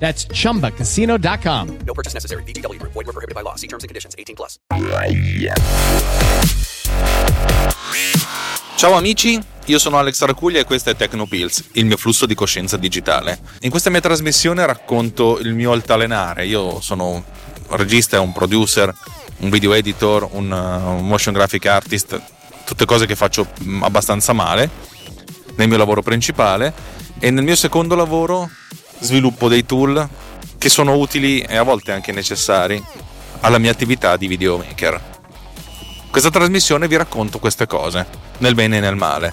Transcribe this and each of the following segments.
That's ChumbaCasino.com. No purchase necessary. VGW Group. Void where prohibited by law. See terms and conditions. 18 plus. Ciao amici, io sono Alex Raccuglia e questo è Tecnopills, il mio flusso di coscienza digitale. In questa mia trasmissione racconto il mio altalenare. Io sono un regista, un producer, un video editor, un motion graphic artist, tutte cose che faccio abbastanza male nel mio lavoro principale, e nel mio secondo lavoro sviluppo dei tool che sono utili e a volte anche necessari alla mia attività di videomaker. Questa trasmissione vi racconto queste cose, nel bene e nel male,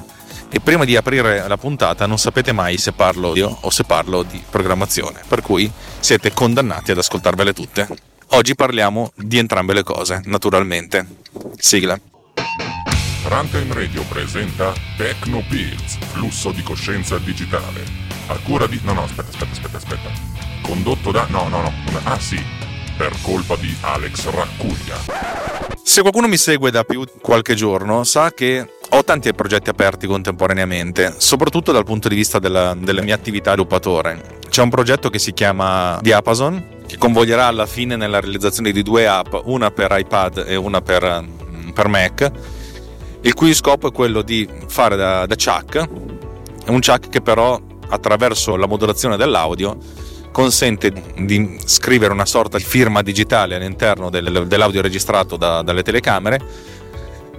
e prima di aprire la puntata non sapete mai se parlo io o se parlo di programmazione, per cui siete condannati ad ascoltarvele tutte. Oggi parliamo di entrambe le cose, naturalmente. Sigla. Runtime Radio presenta Tecnopills, flusso di coscienza digitale. A cura di... No, aspetta. Condotto da... No. Ah, sì. Per colpa di Alex Raccuglia. Se qualcuno mi segue da più qualche giorno sa che ho tanti progetti aperti contemporaneamente, soprattutto dal punto di vista della mia attività di sviluppatore. C'è un progetto che si chiama Diapason, che convoglierà alla fine nella realizzazione di due app, una per iPad e una per Mac, il cui scopo è quello di fare da chuck, un chuck che però attraverso la modulazione dell'audio consente di scrivere una sorta di firma digitale all'interno dell'audio registrato dalle telecamere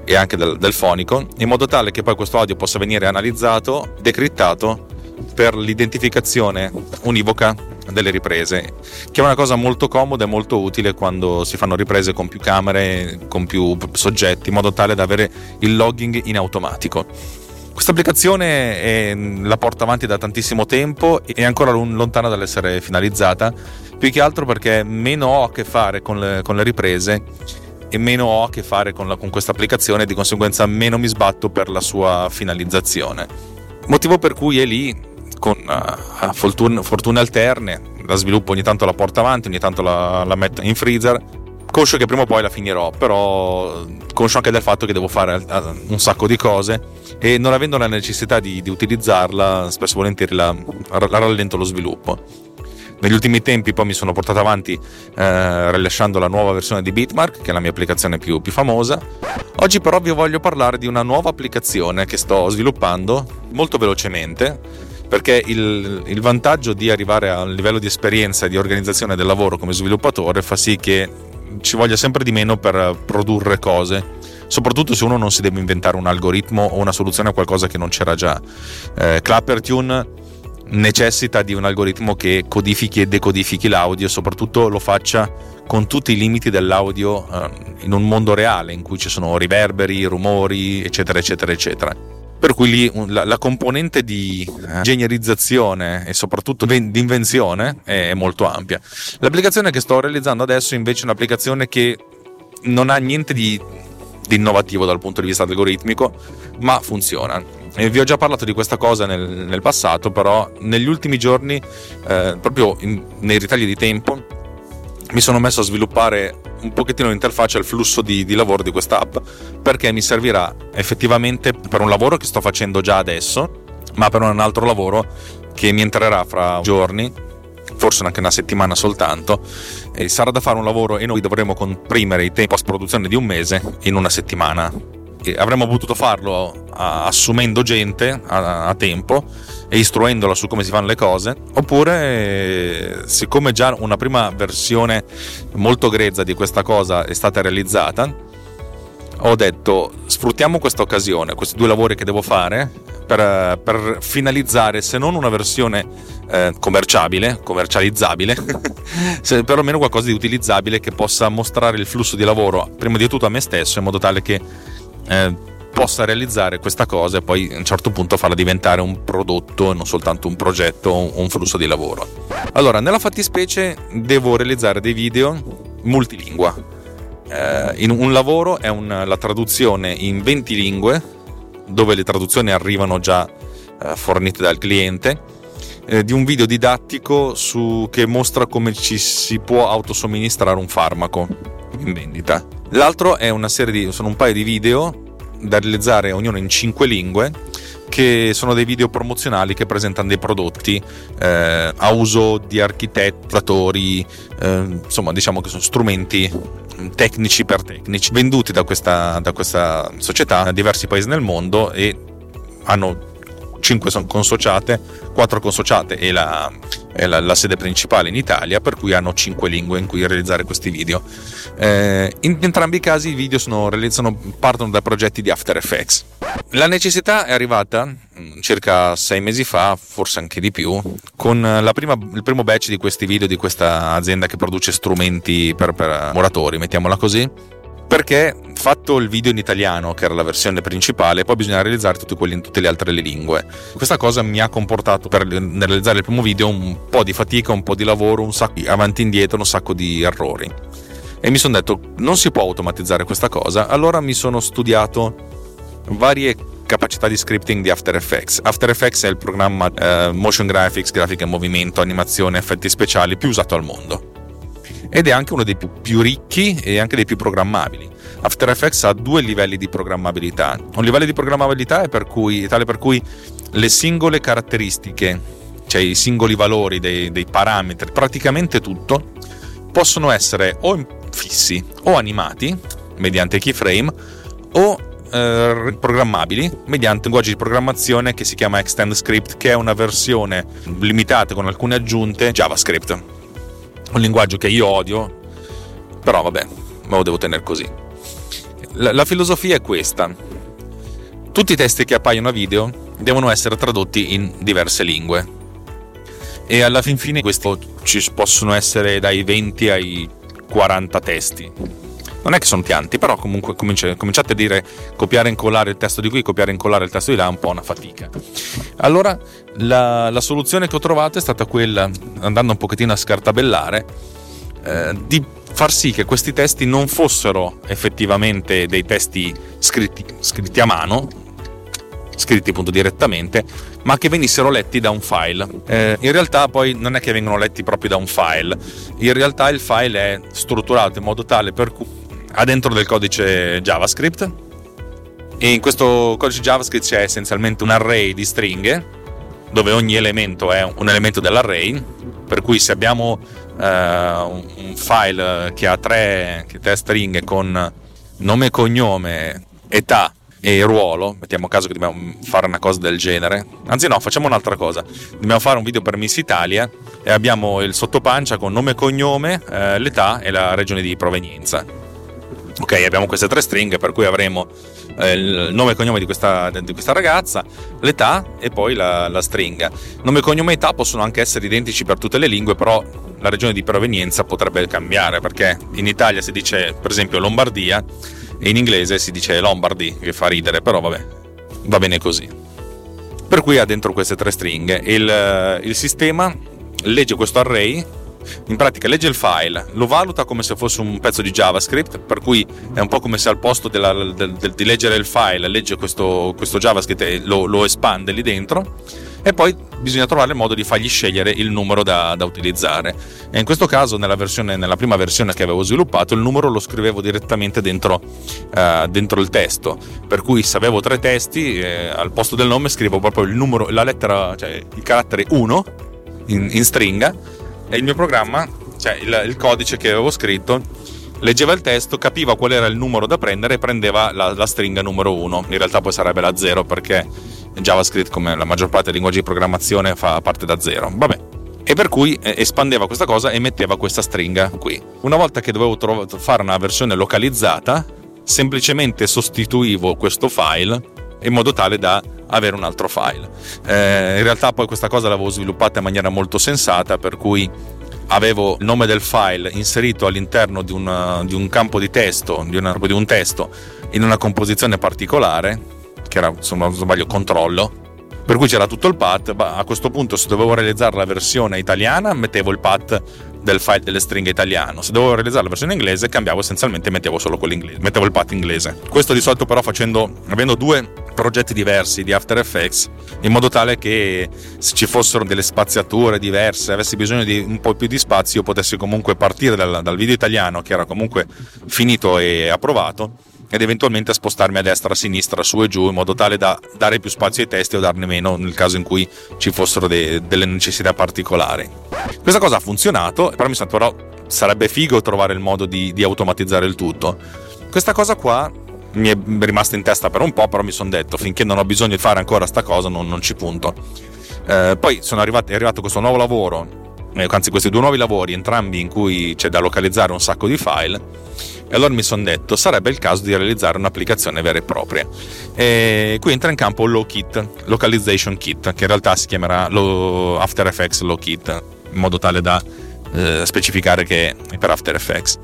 e anche del fonico, in modo tale che poi questo audio possa venire analizzato, decriptato per l'identificazione univoca delle riprese, che è una cosa molto comoda e molto utile quando si fanno riprese con più camere, con più soggetti, in modo tale da avere il logging in automatico. Questa applicazione la porto avanti da tantissimo tempo e è ancora lontana dall'essere finalizzata, più che altro perché meno ho a che fare con le riprese e meno ho a che fare con questa applicazione, e di conseguenza meno mi sbatto per la sua finalizzazione. Motivo per cui è lì con fortune alterne, la sviluppo, ogni tanto la porto avanti, ogni tanto la metto in freezer, conscio che prima o poi la finirò, però conscio anche del fatto che devo fare un sacco di cose e non avendo la necessità di utilizzarla spesso e volentieri la rallento lo sviluppo. Negli ultimi tempi poi mi sono portato avanti rilasciando la nuova versione di Bitmark, che è la mia applicazione più famosa. Oggi però vi voglio parlare di una nuova applicazione che sto sviluppando molto velocemente, perché il vantaggio di arrivare a un livello di esperienza e di organizzazione del lavoro come sviluppatore fa sì che ci voglia sempre di meno per produrre cose, soprattutto se uno non si deve inventare un algoritmo o una soluzione a qualcosa che non c'era già. Clappertune necessita di un algoritmo che codifichi e decodifichi l'audio, soprattutto lo faccia con tutti i limiti dell'audio in un mondo reale in cui ci sono riverberi, rumori, eccetera eccetera eccetera. Per cui lì la componente di ingegnerizzazione e soprattutto di invenzione è molto ampia. L'applicazione che sto realizzando adesso invece è un'applicazione che non ha niente di innovativo dal punto di vista algoritmico, ma funziona. E vi ho già parlato di questa cosa nel passato, però negli ultimi giorni, proprio nei ritagli di tempo, mi sono messo a sviluppare un pochettino l'interfaccia al flusso di lavoro di questa app, perché mi servirà effettivamente per un lavoro che sto facendo già adesso, ma per un altro lavoro che mi entrerà fra giorni, forse anche una settimana soltanto, e sarà da fare un lavoro e noi dovremo comprimere i tempi post-produzione di un mese in una settimana. E avremmo potuto farlo assumendo gente a tempo e istruendola su come si fanno le cose, oppure, siccome già una prima versione molto grezza di questa cosa è stata realizzata, ho detto sfruttiamo questa occasione, questi due lavori che devo fare per finalizzare se non una versione commercializzabile se perlomeno qualcosa di utilizzabile che possa mostrare il flusso di lavoro prima di tutto a me stesso, in modo tale che possa realizzare questa cosa e poi a un certo punto farla diventare un prodotto e non soltanto un progetto o un flusso di lavoro. Allora, nella fattispecie devo realizzare dei video multilingua, in un lavoro è la traduzione in 20 lingue, dove le traduzioni arrivano già fornite dal cliente, di un video didattico che mostra come ci si può autosomministrare un farmaco in vendita. L'altro è sono un paio di video da realizzare, ognuno in 5 lingue, che sono dei video promozionali che presentano dei prodotti a uso di architetti, insomma, diciamo che sono strumenti tecnici per tecnici, venduti da questa società a diversi paesi nel mondo, e hanno 5 consociate, 4 consociate e la sede principale in Italia, per cui hanno 5 lingue in cui realizzare questi video. In entrambi i casi i video partono da progetti di After Effects. La necessità è arrivata circa 6 mesi fa, forse anche di più, con il primo batch di questi video di questa azienda che produce strumenti per moratori, mettiamola così, perché fatto il video in italiano, che era la versione principale, poi bisogna realizzare tutti quelli in tutte le altre lingue. Questa cosa mi ha comportato, per realizzare il primo video, un po' di fatica, un po' di lavoro, un sacco di avanti e indietro, un sacco di errori, e mi sono detto non si può automatizzare questa cosa. Allora mi sono studiato varie capacità di scripting di After Effects. After Effects è il programma motion graphics, grafica in movimento, animazione, effetti speciali più usato al mondo, ed è anche uno dei più ricchi e anche dei più programmabili. After Effects ha 2 livelli di programmabilità. Un livello di programmabilità è tale per cui le singole caratteristiche, cioè i singoli valori dei parametri, praticamente tutto, possono essere o fissi o animati mediante keyframe o programmabili mediante un linguaggio di programmazione che si chiama ExtendScript, che è una versione limitata con alcune aggiunte JavaScript. Un linguaggio che io odio, però vabbè, me lo devo tenere così. La filosofia è questa: tutti i testi che appaiono a video devono essere tradotti in diverse lingue, e alla fin fine questi ci possono essere dai 20 ai 40 testi. Non è che sono tanti, però comunque cominciate a dire copiare e incollare il testo di qui, copiare e incollare il testo di là, è un po' una fatica. Allora la soluzione che ho trovato è stata quella, andando un pochettino a scartabellare, di far sì che questi testi non fossero effettivamente dei testi scritti a mano, scritti appunto direttamente, ma che venissero letti da un file. In realtà poi non è che vengono letti proprio da un file, in realtà il file è strutturato in modo tale per cui ha dentro del codice JavaScript, e in questo codice JavaScript c'è essenzialmente un array di stringhe dove ogni elemento è un elemento dell'array, per cui se abbiamo un file che ha 3 stringhe con nome e cognome, età e ruolo, mettiamo caso che dobbiamo fare una cosa del genere, anzi no, facciamo un'altra cosa, dobbiamo fare un video per Miss Italia e abbiamo il sottopancia con nome e cognome, l'età e la regione di provenienza. Ok, abbiamo queste 3 stringhe, per cui avremo il nome e cognome di questa ragazza, l'età e poi la stringa. Nome e cognome e età possono anche essere identici per tutte le lingue, però la regione di provenienza potrebbe cambiare, perché in Italia si dice per esempio Lombardia, in inglese si dice Lombardy, che fa ridere, però vabbè, va bene così. Per cui ha dentro queste 3 stringhe. Il sistema legge questo array, in pratica legge il file, lo valuta come se fosse un pezzo di JavaScript, per cui è un po' come se al posto di leggere il file legge questo JavaScript e lo espande lì dentro, e poi bisogna trovare il modo di fargli scegliere il numero da utilizzare. E in questo caso nella prima versione che avevo sviluppato, il numero lo scrivevo direttamente dentro il testo, per cui se avevo 3 testi, al posto del nome scrivo proprio il numero, la lettera, cioè il carattere 1 in stringa, e il mio programma, cioè il codice che avevo scritto, leggeva il testo, capiva qual era il numero da prendere e prendeva la stringa numero 1. In realtà poi sarebbe la 0, perché JavaScript, come la maggior parte dei linguaggi di programmazione, fa parte da 0. Vabbè. E per cui espandeva questa cosa e metteva questa stringa qui. Una volta che dovevo fare una versione localizzata, semplicemente sostituivo questo file in modo tale da avere un altro file. In realtà poi questa cosa l'avevo sviluppata in maniera molto sensata, per cui avevo il nome del file inserito all'interno di un campo di testo, di un testo in una composizione particolare, che era, se non sbaglio, controllo, per cui c'era tutto il path. A questo punto, se dovevo realizzare la versione italiana, mettevo il path del file delle stringhe italiano. Se dovevo realizzare la versione inglese, cambiavo essenzialmente, mettevo solo quello inglese, mettevo il path inglese. Questo di solito però avendo due progetti diversi di After Effects, in modo tale che se ci fossero delle spaziature diverse, avessi bisogno di un po' più di spazio, io potessi comunque partire dal video italiano, che era comunque finito e approvato, ed eventualmente spostarmi a destra, a sinistra, su e giù, in modo tale da dare più spazio ai testi o darne meno nel caso in cui ci fossero delle necessità particolari. Questa cosa ha funzionato, però mi sa però sarebbe figo trovare il modo di automatizzare il tutto. Questa cosa qua mi è rimasta in testa per un po', però mi sono detto, finché non ho bisogno di fare ancora sta cosa non ci punto. Poi è arrivato questo nuovo lavoro, anzi questi due nuovi lavori, entrambi in cui c'è da localizzare un sacco di file, e allora mi sono detto sarebbe il caso di realizzare un'applicazione vera e propria. E qui entra in campo LoKit, Localization Kit, che in realtà si chiamerà After Effects LoKit, in modo tale da specificare che è per After Effects.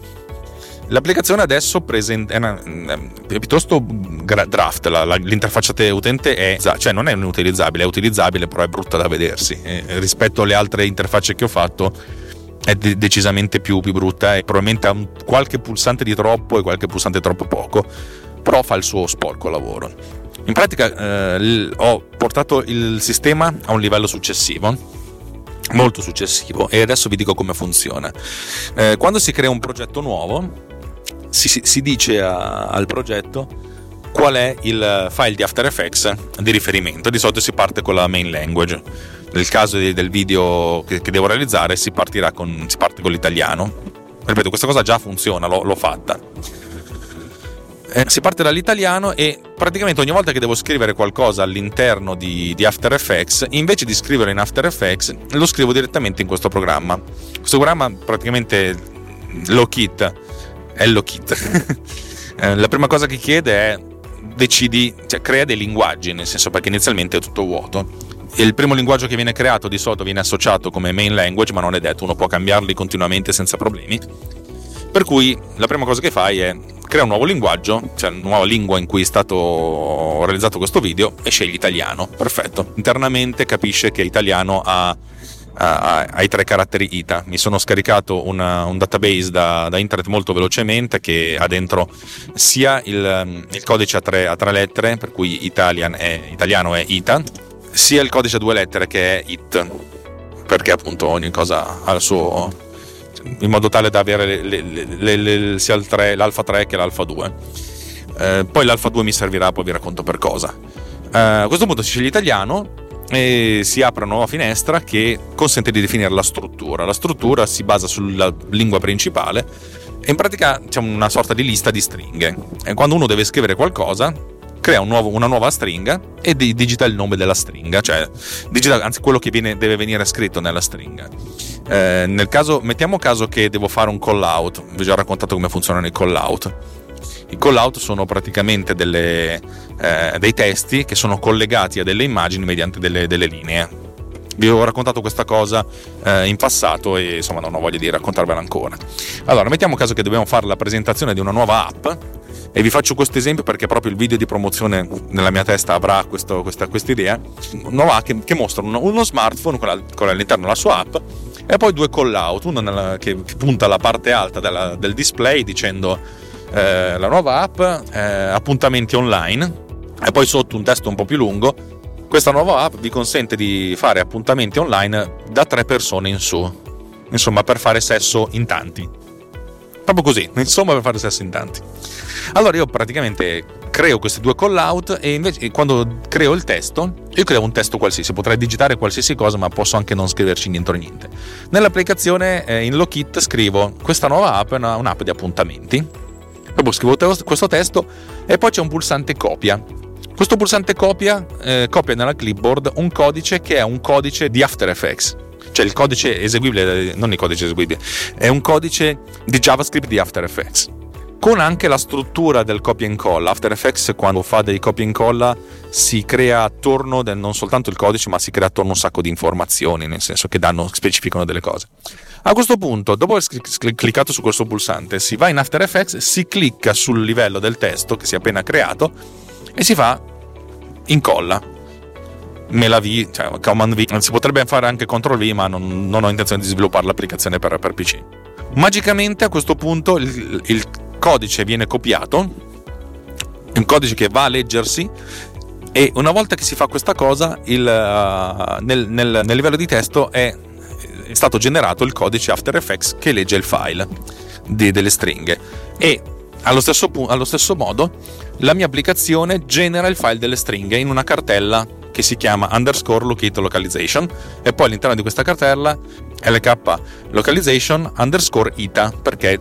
L'applicazione adesso presenta è piuttosto draft, l'interfaccia utente cioè non è inutilizzabile, è utilizzabile, però è brutta da vedersi. Rispetto alle altre interfacce che ho fatto è decisamente più brutta, e probabilmente ha qualche pulsante di troppo e qualche pulsante troppo poco, però fa il suo sporco lavoro. In pratica ho portato il sistema a un livello successivo, molto successivo, e adesso vi dico come funziona. Quando si crea un progetto nuovo, si dice al progetto qual è il file di After Effects di riferimento. Di solito si parte con la main language. Nel caso del video che devo realizzare si parte con l'italiano. Ripeto, questa cosa già funziona, l'ho fatta. Si parte dall'italiano, e praticamente ogni volta che devo scrivere qualcosa all'interno di After Effects, invece di scriverlo in After Effects lo scrivo direttamente in questo programma. Questo programma praticamente LoKit è LoKit. La prima cosa che chiede è crea dei linguaggi, nel senso, perché inizialmente è tutto vuoto. Il primo linguaggio che viene creato di solito viene associato come main language, ma non è detto, uno può cambiarli continuamente senza problemi. Per cui la prima cosa che fai è crea un nuovo linguaggio, cioè una nuova lingua in cui è stato realizzato questo video, e scegli italiano. Perfetto. Internamente capisce che italiano ha i tre caratteri ITA. Mi sono scaricato un database da internet molto velocemente, che ha dentro sia il codice a tre lettere, per cui italiano è ITA, sia il codice a due lettere che è IT, perché appunto ogni cosa ha il suo, in modo tale da avere sia l'alfa 3 che l'alfa 2. Poi l'alfa 2 mi servirà, poi vi racconto per cosa. A questo punto si sceglie italiano e si apre una nuova finestra che consente di definire la struttura. La struttura si basa sulla lingua principale, e in pratica c'è una sorta di lista di stringhe, e quando uno deve scrivere qualcosa crea una nuova stringa e digita il nome della stringa, cioè digita anzi quello che deve venire scritto nella stringa. Mettiamo caso che devo fare un call out. Vi ho già raccontato come funzionano i call out. I call out sono praticamente dei testi che sono collegati a delle immagini mediante delle linee. Vi ho raccontato questa cosa in passato, e insomma non ho voglia di raccontarvela ancora. Allora, mettiamo caso che dobbiamo fare la presentazione di una nuova app, e vi faccio questo esempio perché proprio il video di promozione nella mia testa avrà questa idea. Nuova app che mostra uno smartphone con all'interno la sua app, e poi due call out, uno che punta alla parte alta del display dicendo la nuova app, appuntamenti online, e poi sotto un testo un po' più lungo: questa nuova app vi consente di fare appuntamenti online da 3 persone in su, insomma per fare sesso in tanti, proprio così, insomma per fare sesso in tanti. Allora io praticamente creo questi due call out, e invece quando creo il testo, io creo un testo qualsiasi, potrei digitare qualsiasi cosa, ma posso anche non scriverci niente. Nell'applicazione in LoKit scrivo: questa nuova app è un'app di appuntamenti, poi scrivo questo testo, e poi c'è un pulsante copia. Questo pulsante copia nella clipboard un codice che è un codice di After Effects, cioè il codice eseguibile, non il codice eseguibile, è un codice di JavaScript di After Effects, con anche la struttura del copia e incolla. After Effects, quando fa dei copia e incolla, si crea attorno non soltanto il codice, ma si crea attorno un sacco di informazioni, nel senso che specificano delle cose. A questo punto, dopo aver cliccato su questo pulsante, si va in After Effects, si clicca sul livello del testo che si è appena creato e si fa incolla. me la V, cioè Command V, si potrebbe fare anche Ctrl V, ma non ho intenzione di sviluppare l'applicazione per PC. Magicamente a questo punto il codice viene copiato, un codice che va a leggersi, e una volta che si fa questa cosa nel livello di testo è stato generato il codice After Effects che legge il file delle stringhe, e allo stesso modo la mia applicazione genera il file delle stringhe in una cartella che si chiama _LoKit localization, e poi all'interno di questa cartella LK localization _ita, perché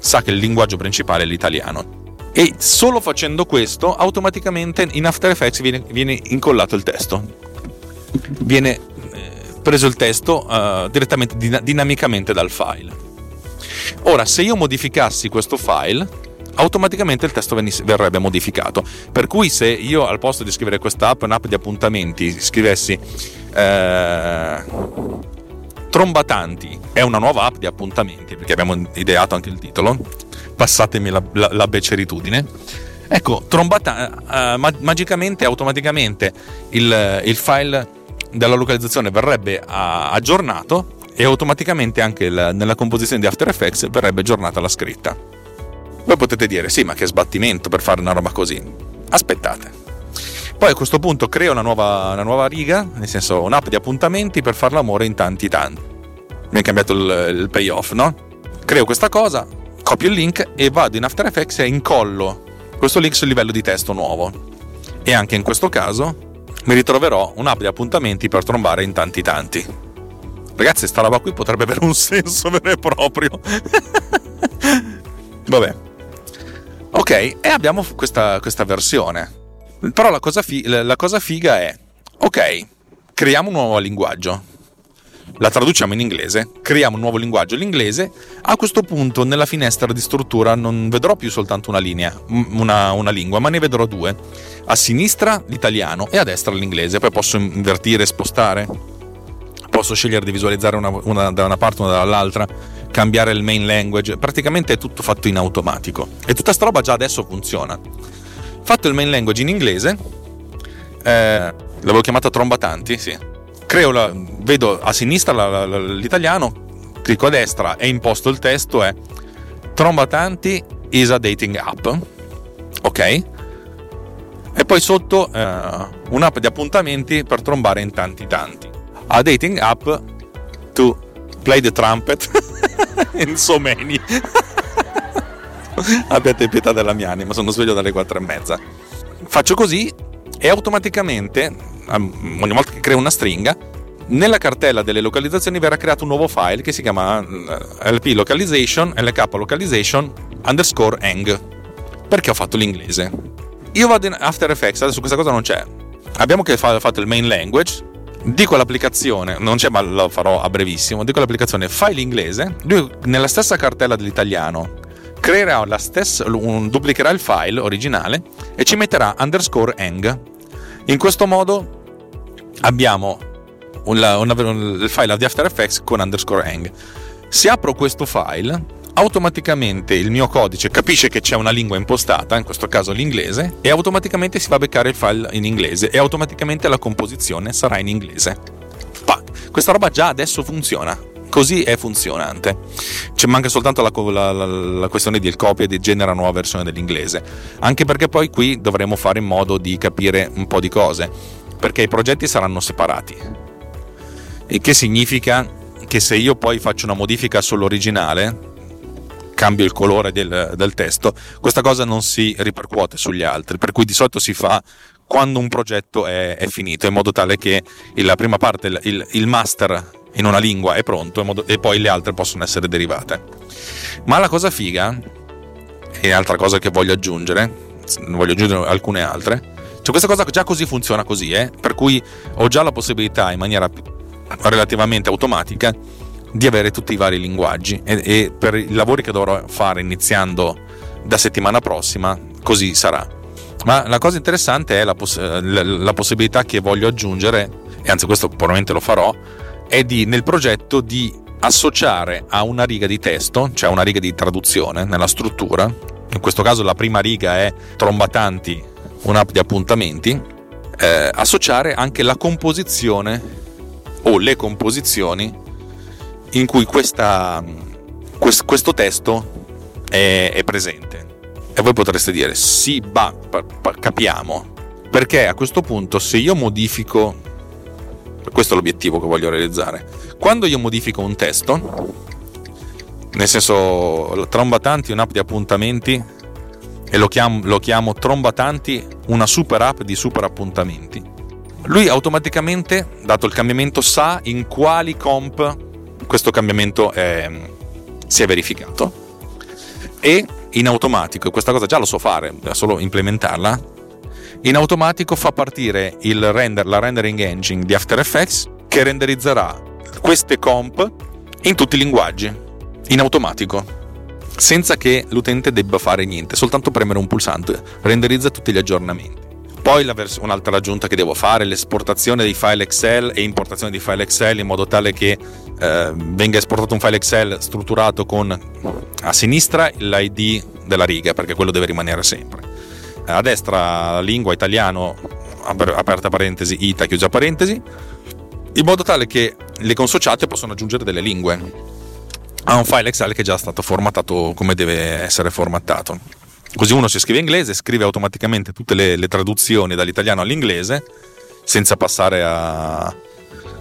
sa che il linguaggio principale è l'italiano. E solo facendo questo automaticamente in After Effects viene incollato il testo, viene preso il testo direttamente dinamicamente dal file. Ora, se io modificassi questo file, automaticamente il testo verrebbe modificato, per cui se io al posto di scrivere questa app, un'app di appuntamenti, scrivessi Trombatanti è una nuova app di appuntamenti, perché abbiamo ideato anche il titolo, passatemi la beceritudine, ecco, magicamente automaticamente il file della localizzazione verrebbe aggiornato, e automaticamente anche nella composizione di After Effects verrebbe aggiornata la scritta. Voi potete dire: sì, ma che sbattimento per fare una roba così. Aspettate. Poi a questo punto creo una nuova riga, nel senso un'app di appuntamenti per far l'amore in tanti tanti. Mi è cambiato il payoff, no? Creo questa cosa, copio il link e vado in After Effects e incollo questo link sul livello di testo nuovo. E anche in questo caso mi ritroverò un'app di appuntamenti per trombare in tanti tanti. Ragazzi, sta roba qui potrebbe avere un senso vero e proprio. Vabbè. Ok, e abbiamo questa versione. Però la cosa figa è: ok, creiamo un nuovo linguaggio, la traduciamo in inglese, creiamo un nuovo linguaggio, l'inglese. A questo punto nella finestra di struttura non vedrò più soltanto una linea, una lingua, ma ne vedrò due: a sinistra l'italiano e a destra l'inglese. Poi posso invertire, spostare, posso scegliere di visualizzare una da una parte, una dall'altra, cambiare il main language. Praticamente è tutto fatto in automatico, e tutta sta roba già adesso funziona. Fatto il main language in inglese, l'avevo chiamata Trombatanti, sì. Vedo a sinistra l'italiano, clicco a destra e imposto il testo, è Trombatanti is a dating app, ok? E poi sotto un'app di appuntamenti per trombare in tanti tanti. A dating app to play the trumpet in so many. Abbiate pietà della mia anima, sono sveglio dalle 4:30. Faccio così e automaticamente, ogni volta che creo una stringa, nella cartella delle localizzazioni verrà creato un nuovo file che si chiama LP localization LK localization _eng, perché ho fatto l'inglese. Io vado in After Effects, adesso questa cosa non c'è, abbiamo che fatto il main language, dico all'applicazione, non c'è ma lo farò a brevissimo, dico all'applicazione file inglese, lui nella stessa cartella dell'italiano creerà duplicherà il file originale e ci metterà _eng. In questo modo abbiamo il file di After Effects con _eng. Se apro questo file, automaticamente il mio codice capisce che c'è una lingua impostata, in questo caso l'inglese, e automaticamente si va a beccare il file in inglese, e automaticamente la composizione sarà in inglese. Questa roba già adesso funziona. Così è funzionante. Ci manca soltanto la questione del copia e di genera nuova versione dell'inglese, anche perché poi qui dovremo fare in modo di capire un po' di cose, perché i progetti saranno separati, il che significa che se io poi faccio una modifica sull'originale, cambio il colore del testo, questa cosa non si ripercuote sugli altri, per cui di solito si fa quando un progetto è finito, in modo tale che la prima parte, il master in una lingua è pronto, e poi le altre possono essere derivate. Ma la cosa figa, e altra cosa che voglio aggiungere alcune altre, cioè questa cosa già così funziona così, per cui ho già la possibilità in maniera relativamente automatica di avere tutti i vari linguaggi, e per i lavori che dovrò fare iniziando da settimana prossima così sarà. Ma la cosa interessante è la possibilità che voglio aggiungere, e anzi questo probabilmente lo farò, è nel progetto di associare a una riga di testo, cioè una riga di traduzione nella struttura, in questo caso la prima riga è Trombatanti, un'app di appuntamenti, associare anche la composizione o le composizioni in cui questo testo è presente. E voi potreste dire sì, capiamo, perché a questo punto, se io modifico, questo è l'obiettivo che voglio realizzare, quando io modifico un testo, nel senso, Trombatanti è un'app di appuntamenti e lo chiamo Trombatanti, una super app di super appuntamenti, lui automaticamente, dato il cambiamento, sa in quali comp questo cambiamento si è verificato, e in automatico, questa cosa già lo so fare, solo implementarla, in automatico fa partire la rendering engine di After Effects, che renderizzerà queste comp in tutti i linguaggi, in automatico, senza che l'utente debba fare niente, soltanto premere un pulsante, renderizza tutti gli aggiornamenti. Poi un'altra aggiunta che devo fare è l'esportazione dei file Excel e importazione di file Excel, in modo tale che venga esportato un file Excel strutturato con a sinistra l'ID della riga, perché quello deve rimanere sempre, a destra lingua italiano, aperta parentesi, ita, chiusa parentesi, in modo tale che le consociate possono aggiungere delle lingue a un file Excel che è già stato formattato come deve essere formattato. Così uno, si scrive inglese, scrive automaticamente tutte le traduzioni dall'italiano all'inglese, senza passare a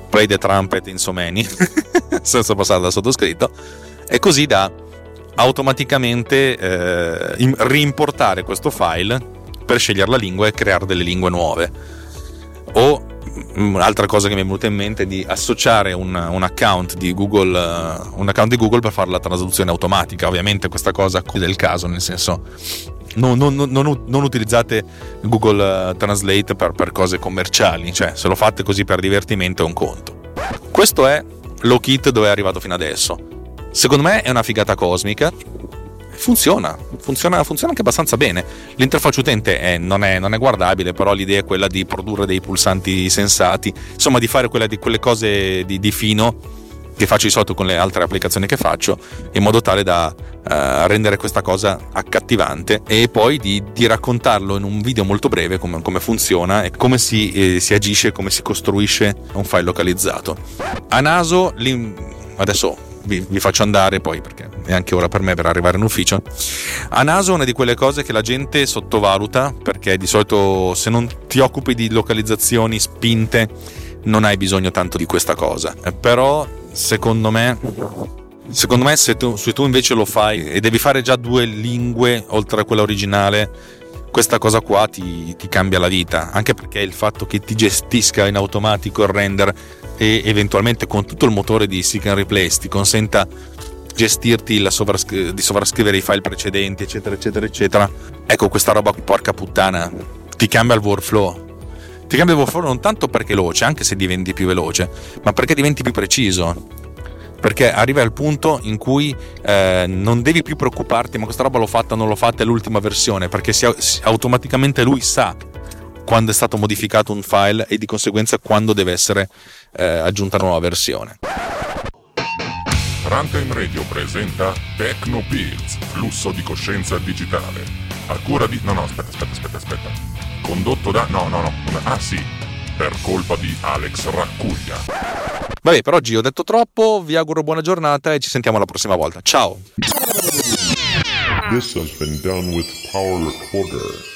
play the trumpet in so many senza passare dal sottoscritto, e così da automaticamente reimportare questo file per scegliere la lingua e creare delle lingue nuove. O un'altra cosa che mi è venuta in mente è di associare un account di Google per fare la traduzione automatica. Ovviamente questa cosa è del caso, nel senso non utilizzate Google Translate per cose commerciali, cioè se lo fate così per divertimento è un conto. Questo è LoKit, dove è arrivato fino adesso. Secondo me è una figata cosmica. Funziona anche abbastanza bene. L'interfaccia utente non è guardabile, però l'idea è quella di produrre dei pulsanti sensati, insomma di fare quelle cose di fino che faccio di solito con le altre applicazioni che faccio, in modo tale da rendere questa cosa accattivante, e poi di raccontarlo in un video molto breve come funziona e come si agisce, come si costruisce un file localizzato. A naso, adesso vi faccio andare poi, perché è anche ora per me per arrivare in ufficio. A naso è una di quelle cose che la gente sottovaluta, perché di solito se non ti occupi di localizzazioni spinte non hai bisogno tanto di questa cosa, però secondo me se tu invece lo fai e devi fare già due lingue oltre a quella originale, questa cosa qua ti cambia la vita, anche perché il fatto che ti gestisca in automatico il render e eventualmente con tutto il motore di Seek and Replace ti consenta gestirti di sovrascrivere i file precedenti, eccetera eccetera eccetera. Ecco, questa roba, porca puttana, ti cambia il workflow non tanto perché è veloce, anche se diventi più veloce, ma perché diventi più preciso, perché arriva al punto in cui non devi più preoccuparti, ma questa roba l'ho fatta, non l'ho fatta, è l'ultima versione, perché automaticamente lui sa quando è stato modificato un file e di conseguenza quando deve essere aggiunta una nuova versione. Runtime Radio presenta Tecnopills, flusso di coscienza digitale, a cura di... No, aspetta. Condotto da... per colpa di Alex Raccuglia. Vabbè, per oggi ho detto troppo, vi auguro buona giornata e ci sentiamo la prossima volta. Ciao! This has been done with Power Recorder.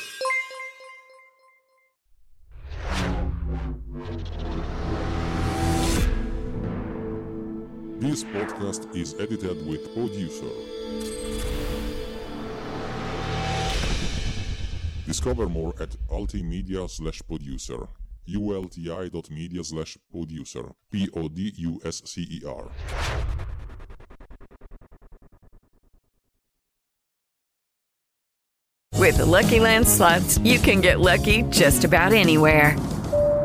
This podcast is edited with producer. Discover more at ultimedia/producer, ulti.media/producer, PODUSCER. With the Lucky Land Slots, you can get lucky just about anywhere.